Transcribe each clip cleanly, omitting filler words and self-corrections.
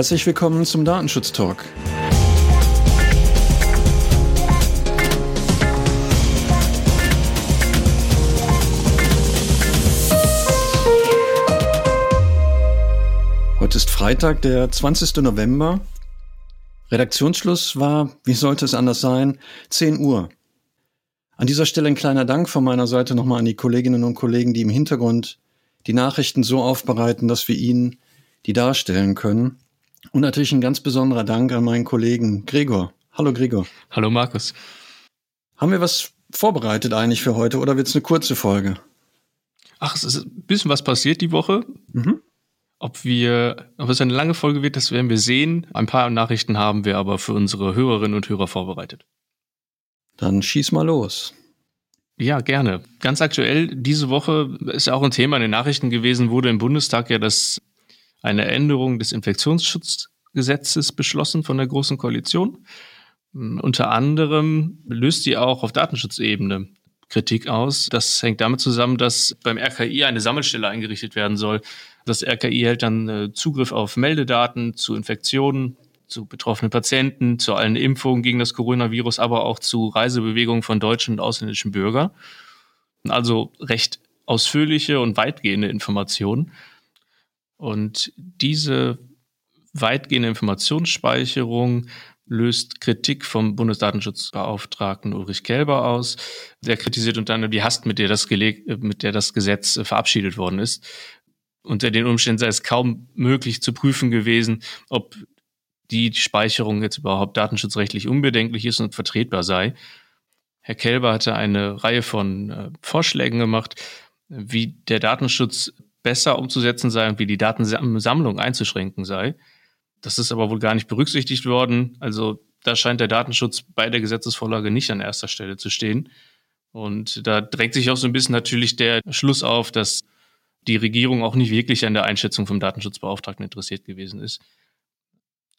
Herzlich willkommen zum Datenschutz-Talk. Heute ist Freitag, der 20. November. Redaktionsschluss war, wie sollte es anders sein, 10 Uhr. An dieser Stelle ein kleiner Dank von meiner Seite nochmal an die Kolleginnen und Kollegen, die im Hintergrund die Nachrichten so aufbereiten, dass wir ihnen die darstellen können. Und natürlich ein ganz besonderer Dank an meinen Kollegen Gregor. Hallo Gregor. Hallo Markus. Haben wir was vorbereitet eigentlich für heute oder wird es eine kurze Folge? Ach, es ist ein bisschen was passiert die Woche. Mhm. Ob es eine lange Folge wird, das werden wir sehen. Ein paar Nachrichten haben wir aber für unsere Hörerinnen und Hörer vorbereitet. Dann schieß mal los. Ja, gerne. Ganz aktuell, diese Woche ist ja auch ein Thema in den Nachrichten gewesen, wurde im Bundestag ja eine Änderung des Infektionsschutzgesetzes beschlossen von der Großen Koalition. Unter anderem löst die auch auf Datenschutzebene Kritik aus. Das hängt damit zusammen, dass beim RKI eine Sammelstelle eingerichtet werden soll. Das RKI hält dann Zugriff auf Meldedaten zu Infektionen, zu betroffenen Patienten, zu allen Impfungen gegen das Coronavirus, aber auch zu Reisebewegungen von deutschen und ausländischen Bürgern. Also recht ausführliche und weitgehende Informationen. Und diese weitgehende Informationsspeicherung löst Kritik vom Bundesdatenschutzbeauftragten Ulrich Kelber aus. Der kritisiert unter anderem die Hast, mit der das Gesetz verabschiedet worden ist. Unter den Umständen sei es kaum möglich zu prüfen gewesen, ob die Speicherung jetzt überhaupt datenschutzrechtlich unbedenklich ist und vertretbar sei. Herr Kelber hatte eine Reihe von Vorschlägen gemacht, wie der Datenschutz besser umzusetzen sei und wie die Datensammlung einzuschränken sei. Das ist aber wohl gar nicht berücksichtigt worden. Also da scheint der Datenschutz bei der Gesetzesvorlage nicht an erster Stelle zu stehen. Und da drängt sich auch so ein bisschen natürlich der Schluss auf, dass die Regierung auch nicht wirklich an der Einschätzung vom Datenschutzbeauftragten interessiert gewesen ist.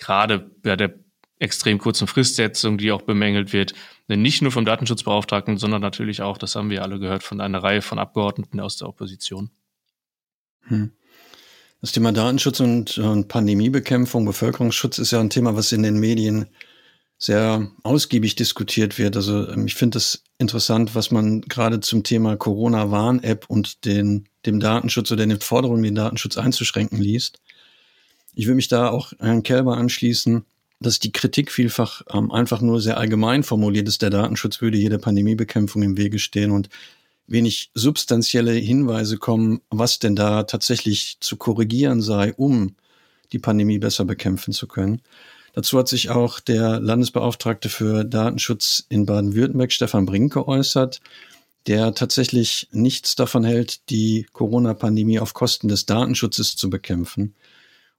Gerade bei der extrem kurzen Fristsetzung, die auch bemängelt wird, denn nicht nur vom Datenschutzbeauftragten, sondern natürlich auch, das haben wir alle gehört, von einer Reihe von Abgeordneten aus der Opposition. Das Thema Datenschutz und Pandemiebekämpfung, Bevölkerungsschutz ist ja ein Thema, was in den Medien sehr ausgiebig diskutiert wird. Also ich finde es interessant, was man gerade zum Thema Corona-Warn-App und dem Datenschutz oder den Forderungen, den Datenschutz einzuschränken, liest. Ich will mich da auch Herrn Kelber anschließen, dass die Kritik vielfach einfach nur sehr allgemein formuliert ist. Der Datenschutz würde hier der Pandemiebekämpfung im Wege stehen und wenig substanzielle Hinweise kommen, was denn da tatsächlich zu korrigieren sei, um die Pandemie besser bekämpfen zu können. Dazu hat sich auch der Landesbeauftragte für Datenschutz in Baden-Württemberg, Stefan Brink, geäußert, der tatsächlich nichts davon hält, die Corona-Pandemie auf Kosten des Datenschutzes zu bekämpfen.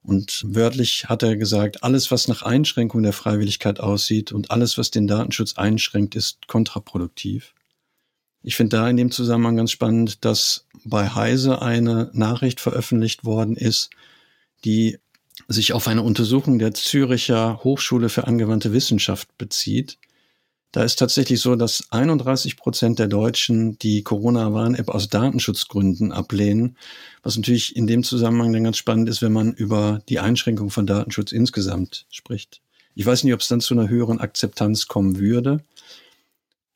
Und wörtlich hat er gesagt, alles, was nach Einschränkung der Freiwilligkeit aussieht und alles, was den Datenschutz einschränkt, ist kontraproduktiv. Ich finde da in dem Zusammenhang ganz spannend, dass bei Heise eine Nachricht veröffentlicht worden ist, die sich auf eine Untersuchung der Züricher Hochschule für angewandte Wissenschaft bezieht. Da ist tatsächlich so, dass 31% der Deutschen die Corona-Warn-App aus Datenschutzgründen ablehnen, was natürlich in dem Zusammenhang dann ganz spannend ist, wenn man über die Einschränkung von Datenschutz insgesamt spricht. Ich weiß nicht, ob es dann zu einer höheren Akzeptanz kommen würde.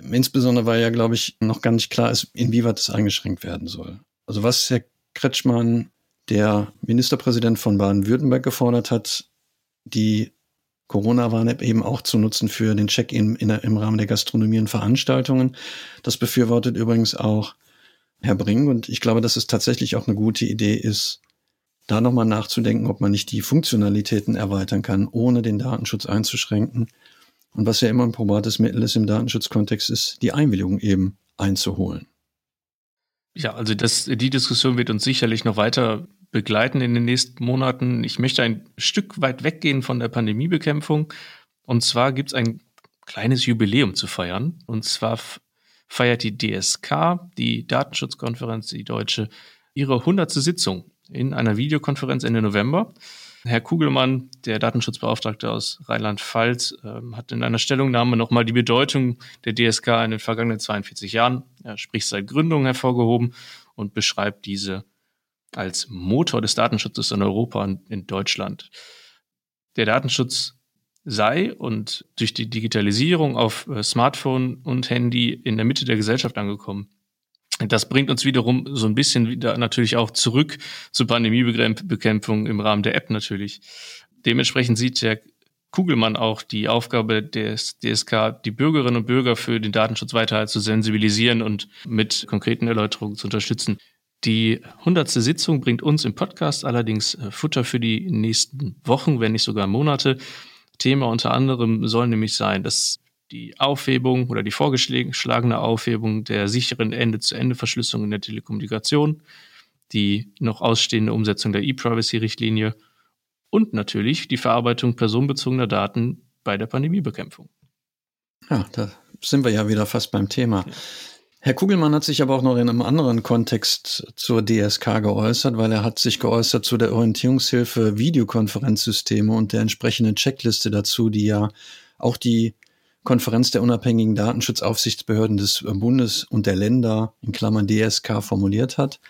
Insbesondere, weil ja, glaube ich, noch gar nicht klar ist, inwieweit das eingeschränkt werden soll. Also was Herr Kretschmann, der Ministerpräsident von Baden-Württemberg, gefordert hat, die Corona-Warn-App eben auch zu nutzen für den Check-in im Rahmen der Gastronomie und Veranstaltungen. Das befürwortet übrigens auch Herr Brink. Und ich glaube, dass es tatsächlich auch eine gute Idee ist, da nochmal nachzudenken, ob man nicht die Funktionalitäten erweitern kann, ohne den Datenschutz einzuschränken. Und was ja immer ein probates Mittel ist im Datenschutzkontext, ist die Einwilligung eben einzuholen. Ja, also die Diskussion wird uns sicherlich noch weiter begleiten in den nächsten Monaten. Ich möchte ein Stück weit weggehen von der Pandemiebekämpfung. Und zwar gibt es ein kleines Jubiläum zu feiern. Und zwar feiert die DSK, die Datenschutzkonferenz, die Deutsche, ihre 100. Sitzung in einer Videokonferenz Ende November. Herr Kugelmann, der Datenschutzbeauftragte aus Rheinland-Pfalz, hat in einer Stellungnahme nochmal die Bedeutung der DSK in den vergangenen 42 Jahren, sprich seit Gründung, hervorgehoben und beschreibt diese als Motor des Datenschutzes in Europa und in Deutschland. der Datenschutz sei und durch die Digitalisierung auf Smartphone und Handy in der Mitte der Gesellschaft angekommen. Das bringt uns wiederum so ein bisschen wieder natürlich auch zurück zur Pandemiebekämpfung im Rahmen der App natürlich. Dementsprechend sieht der Kugelmann auch die Aufgabe des DSK, die Bürgerinnen und Bürger für den Datenschutz weiter zu sensibilisieren und mit konkreten Erläuterungen zu unterstützen. Die 100. Sitzung bringt uns im Podcast allerdings Futter für die nächsten Wochen, wenn nicht sogar Monate. Thema unter anderem soll nämlich sein, dass die Aufhebung oder die vorgeschlagene Aufhebung der sicheren Ende-zu-Ende-Verschlüsselung in der Telekommunikation, die noch ausstehende Umsetzung der E-Privacy-Richtlinie und natürlich die Verarbeitung personenbezogener Daten bei der Pandemiebekämpfung. Ja, da sind wir ja wieder fast beim Thema. Ja. Herr Kugelmann hat sich aber auch noch in einem anderen Kontext zur DSK geäußert, weil er hat sich geäußert zu der Orientierungshilfe Videokonferenzsysteme und der entsprechenden Checkliste dazu, die ja auch die Konferenz der unabhängigen Datenschutzaufsichtsbehörden des Bundes und der Länder, in Klammern DSK, formuliert hat.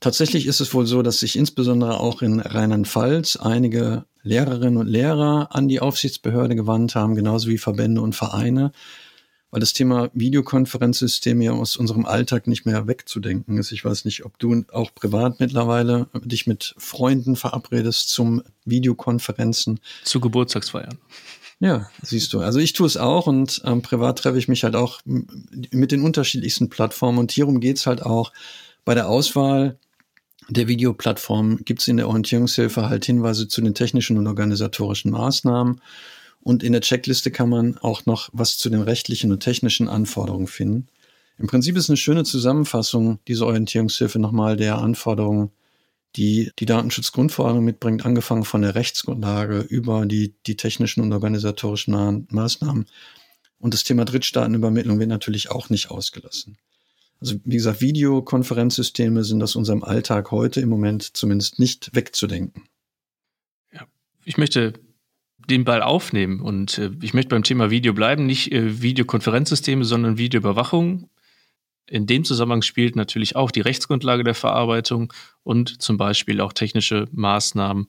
Tatsächlich ist es wohl so, dass sich insbesondere auch in Rheinland-Pfalz einige Lehrerinnen und Lehrer an die Aufsichtsbehörde gewandt haben, genauso wie Verbände und Vereine, weil das Thema Videokonferenzsystem ja aus unserem Alltag nicht mehr wegzudenken ist. Ich weiß nicht, ob du auch privat mittlerweile dich mit Freunden verabredest zum Videokonferenzen. Zu Geburtstagsfeiern. Ja, siehst du. Also ich tue es auch und privat treffe ich mich halt auch mit den unterschiedlichsten Plattformen. Und hierum geht es halt auch. Bei der Auswahl der Videoplattformen gibt es in der Orientierungshilfe halt Hinweise zu den technischen und organisatorischen Maßnahmen. Und in der Checkliste kann man auch noch was zu den rechtlichen und technischen Anforderungen finden. Im Prinzip ist eine schöne Zusammenfassung dieser Orientierungshilfe nochmal der Anforderungen, die die Datenschutzgrundverordnung mitbringt, angefangen von der Rechtsgrundlage über die technischen und organisatorischen Maßnahmen. Und das Thema Drittstaatenübermittlung wird natürlich auch nicht ausgelassen. Also wie gesagt, Videokonferenzsysteme sind aus unserem Alltag heute im Moment zumindest nicht wegzudenken. Ja, ich möchte den Ball aufnehmen und ich möchte beim Thema Video bleiben, nicht Videokonferenzsysteme, sondern Videoüberwachung. In dem Zusammenhang spielt natürlich auch die Rechtsgrundlage der Verarbeitung und zum Beispiel auch technische Maßnahmen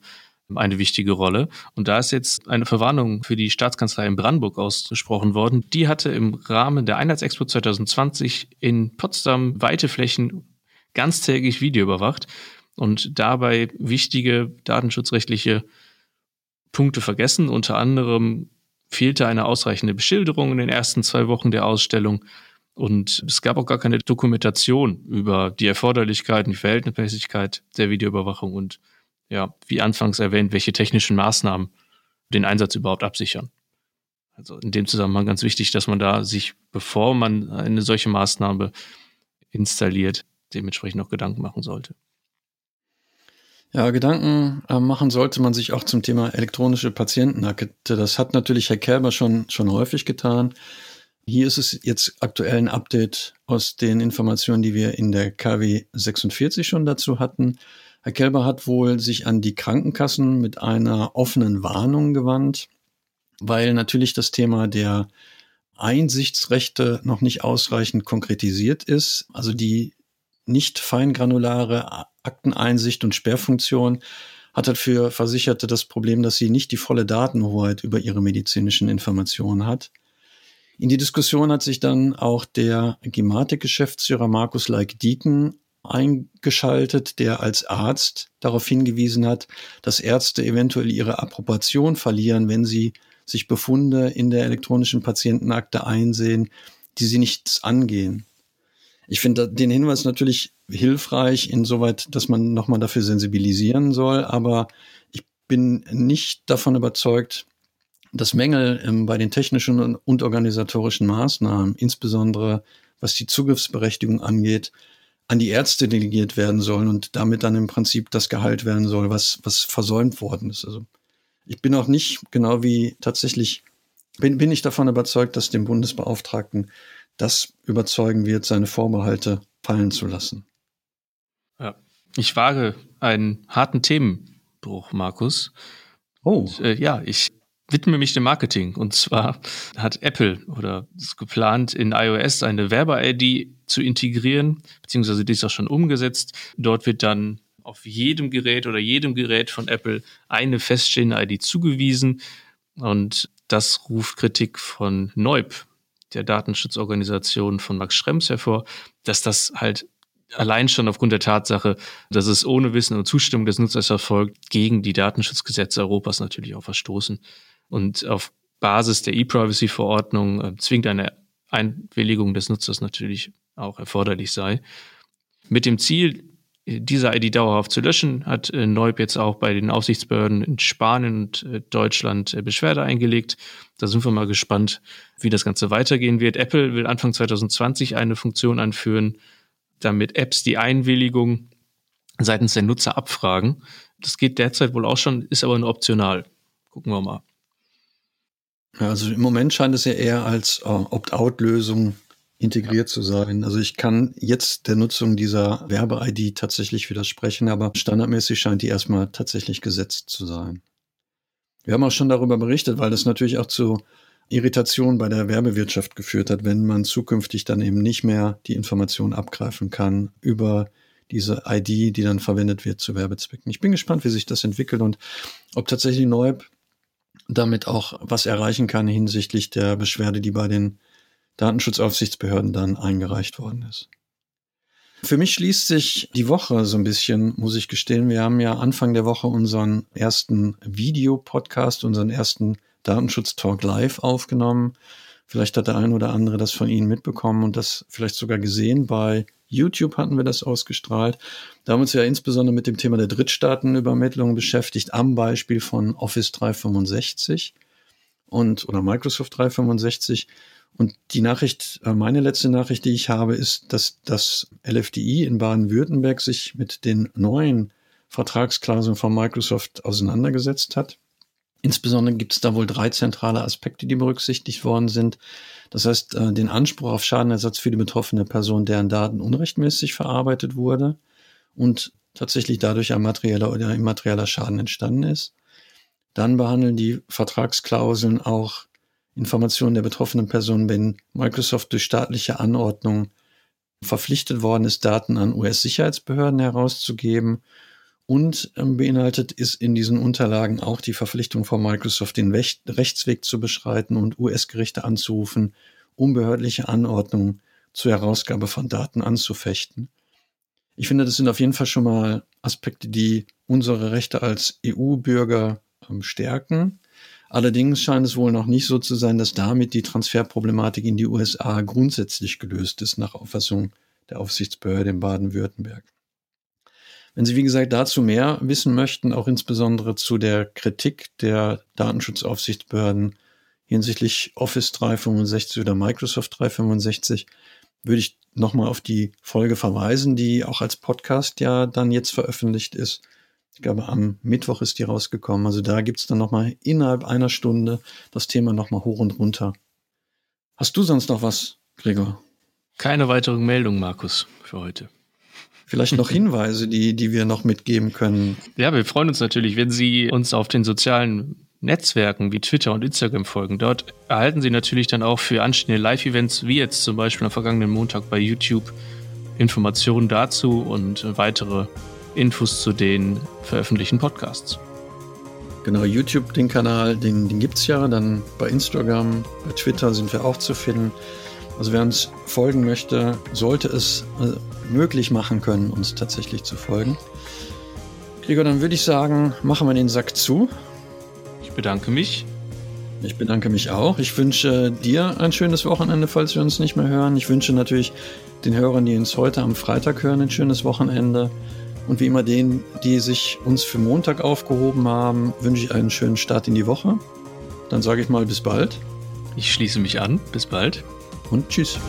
eine wichtige Rolle. Und da ist jetzt eine Verwarnung für die Staatskanzlei in Brandenburg ausgesprochen worden. Die hatte im Rahmen der Einheitsexpo 2020 in Potsdam weite Flächen ganztägig videoüberwacht und dabei wichtige datenschutzrechtliche Punkte vergessen. Unter anderem fehlte eine ausreichende Beschilderung in den ersten 2 Wochen der Ausstellung. Und es gab auch gar keine Dokumentation über die Erforderlichkeiten, die Verhältnismäßigkeit der Videoüberwachung und, ja, wie anfangs erwähnt, welche technischen Maßnahmen den Einsatz überhaupt absichern. Also in dem Zusammenhang ganz wichtig, dass man da sich, bevor man eine solche Maßnahme installiert, dementsprechend noch Gedanken machen sollte. Ja, Gedanken machen sollte man sich auch zum Thema elektronische Patientenakte. Das hat natürlich Herr Kelber schon häufig getan. Hier ist es jetzt aktuell ein Update aus den Informationen, die wir in der KW 46 schon dazu hatten. Herr Kelber hat wohl sich an die Krankenkassen mit einer offenen Warnung gewandt, weil natürlich das Thema der Einsichtsrechte noch nicht ausreichend konkretisiert ist. Also die nicht feingranulare Akteneinsicht und Sperrfunktion hat halt für Versicherte das Problem, dass sie nicht die volle Datenhoheit über ihre medizinischen Informationen hat. In die Diskussion hat sich dann auch der Gematik-Geschäftsführer Markus Leikdieten eingeschaltet, der als Arzt darauf hingewiesen hat, dass Ärzte eventuell ihre Approbation verlieren, wenn sie sich Befunde in der elektronischen Patientenakte einsehen, die sie nichts angehen. Ich finde den Hinweis natürlich hilfreich, insoweit, dass man nochmal dafür sensibilisieren soll, aber ich bin nicht davon überzeugt, dass Mängel bei den technischen und organisatorischen Maßnahmen, insbesondere was die Zugriffsberechtigung angeht, an die Ärzte delegiert werden sollen und damit dann im Prinzip das Gehalt werden soll, was versäumt worden ist. Also ich bin auch nicht, genau wie tatsächlich, bin ich davon überzeugt, dass dem Bundesbeauftragten das überzeugen wird, seine Vorbehalte fallen zu lassen. Ja, ich wage einen harten Themenbruch, Markus. Oh. Und, ich widme mich dem Marketing. Und zwar hat Apple oder ist geplant, in iOS eine Werbe-ID zu integrieren, beziehungsweise die ist auch schon umgesetzt. Dort wird dann auf jedem Gerät oder jedem Gerät von Apple eine feststehende ID zugewiesen. Und das ruft Kritik von noyb, der Datenschutzorganisation von Max Schrems, hervor, dass das halt allein schon aufgrund der Tatsache, dass es ohne Wissen und Zustimmung des Nutzers erfolgt, gegen die Datenschutzgesetze Europas natürlich auch verstoßen. Und auf Basis der E-Privacy-Verordnung zwingt eine Einwilligung des Nutzers natürlich auch erforderlich sei. Mit dem Ziel, diese ID dauerhaft zu löschen, hat noyb jetzt auch bei den Aufsichtsbehörden in Spanien und Deutschland Beschwerde eingelegt. Da sind wir mal gespannt, wie das Ganze weitergehen wird. Apple will Anfang 2020 eine Funktion einführen, damit Apps die Einwilligung seitens der Nutzer abfragen. Das geht derzeit wohl auch schon, ist aber nur optional. Gucken wir mal. Also im Moment scheint es ja eher als Opt-out-Lösung integriert zu sein. Also ich kann jetzt der Nutzung dieser Werbe-ID tatsächlich widersprechen, aber standardmäßig scheint die erstmal tatsächlich gesetzt zu sein. Wir haben auch schon darüber berichtet, weil das natürlich auch zu Irritation bei der Werbewirtschaft geführt hat, wenn man zukünftig dann eben nicht mehr die Informationen abgreifen kann über diese ID, die dann verwendet wird zu Werbezwecken. Ich bin gespannt, wie sich das entwickelt und ob tatsächlich noyb damit auch was erreichen kann hinsichtlich der Beschwerde, die bei den Datenschutzaufsichtsbehörden dann eingereicht worden ist. Für mich schließt sich die Woche so ein bisschen, muss ich gestehen. Wir haben ja Anfang der Woche unseren ersten Videopodcast, unseren ersten Datenschutz-Talk live aufgenommen. Vielleicht hat der ein oder andere das von Ihnen mitbekommen und das vielleicht sogar gesehen. Bei YouTube hatten wir das ausgestrahlt. Da haben wir uns ja insbesondere mit dem Thema der Drittstaatenübermittlung beschäftigt, am Beispiel von Office 365 oder Microsoft 365. Und die Nachricht, meine letzte Nachricht, die ich habe, ist, dass das LFDI in Baden-Württemberg sich mit den neuen Vertragsklauseln von Microsoft auseinandergesetzt hat. Insbesondere gibt es da wohl 3 zentrale Aspekte, die berücksichtigt worden sind. Das heißt, den Anspruch auf Schadenersatz für die betroffene Person, deren Daten unrechtmäßig verarbeitet wurde und tatsächlich dadurch ein materieller oder immaterieller Schaden entstanden ist. Dann behandeln die Vertragsklauseln auch Informationen der betroffenen Person, wenn Microsoft durch staatliche Anordnung verpflichtet worden ist, Daten an US-Sicherheitsbehörden herauszugeben. Und beinhaltet ist in diesen Unterlagen auch die Verpflichtung von Microsoft, den Rechtsweg zu beschreiten und US-Gerichte anzurufen, um behördliche Anordnungen zur Herausgabe von Daten anzufechten. Ich finde, das sind auf jeden Fall schon mal Aspekte, die unsere Rechte als EU-Bürger stärken. Allerdings scheint es wohl noch nicht so zu sein, dass damit die Transferproblematik in die USA grundsätzlich gelöst ist, nach Auffassung der Aufsichtsbehörde in Baden-Württemberg. Wenn Sie, wie gesagt, dazu mehr wissen möchten, auch insbesondere zu der Kritik der Datenschutzaufsichtsbehörden hinsichtlich Office 365 oder Microsoft 365, würde ich nochmal auf die Folge verweisen, die auch als Podcast ja dann jetzt veröffentlicht ist. Ich glaube, am Mittwoch ist die rausgekommen. Also da gibt es dann nochmal innerhalb einer Stunde das Thema nochmal hoch und runter. Hast du sonst noch was, Gregor? Keine weiteren Meldungen, Markus, für heute. Vielleicht noch Hinweise, die wir noch mitgeben können. Ja, wir freuen uns natürlich, wenn Sie uns auf den sozialen Netzwerken wie Twitter und Instagram folgen. Dort erhalten Sie natürlich dann auch für anstehende Live-Events, wie jetzt zum Beispiel am vergangenen Montag bei YouTube, Informationen dazu und weitere Infos zu den veröffentlichten Podcasts. Genau, YouTube, den Kanal, den gibt es ja. Dann bei Instagram, bei Twitter sind wir auch zu finden. Also wer uns folgen möchte, sollte es möglich machen können, uns tatsächlich zu folgen. Gregor, dann würde ich sagen, machen wir den Sack zu. Ich bedanke mich. Ich bedanke mich auch. Ich wünsche dir ein schönes Wochenende, falls wir uns nicht mehr hören. Ich wünsche natürlich den Hörern, die uns heute am Freitag hören, ein schönes Wochenende. Und wie immer denen, die sich uns für Montag aufgehoben haben, wünsche ich einen schönen Start in die Woche. Dann sage ich mal bis bald. Ich schließe mich an. Bis bald. Und tschüss.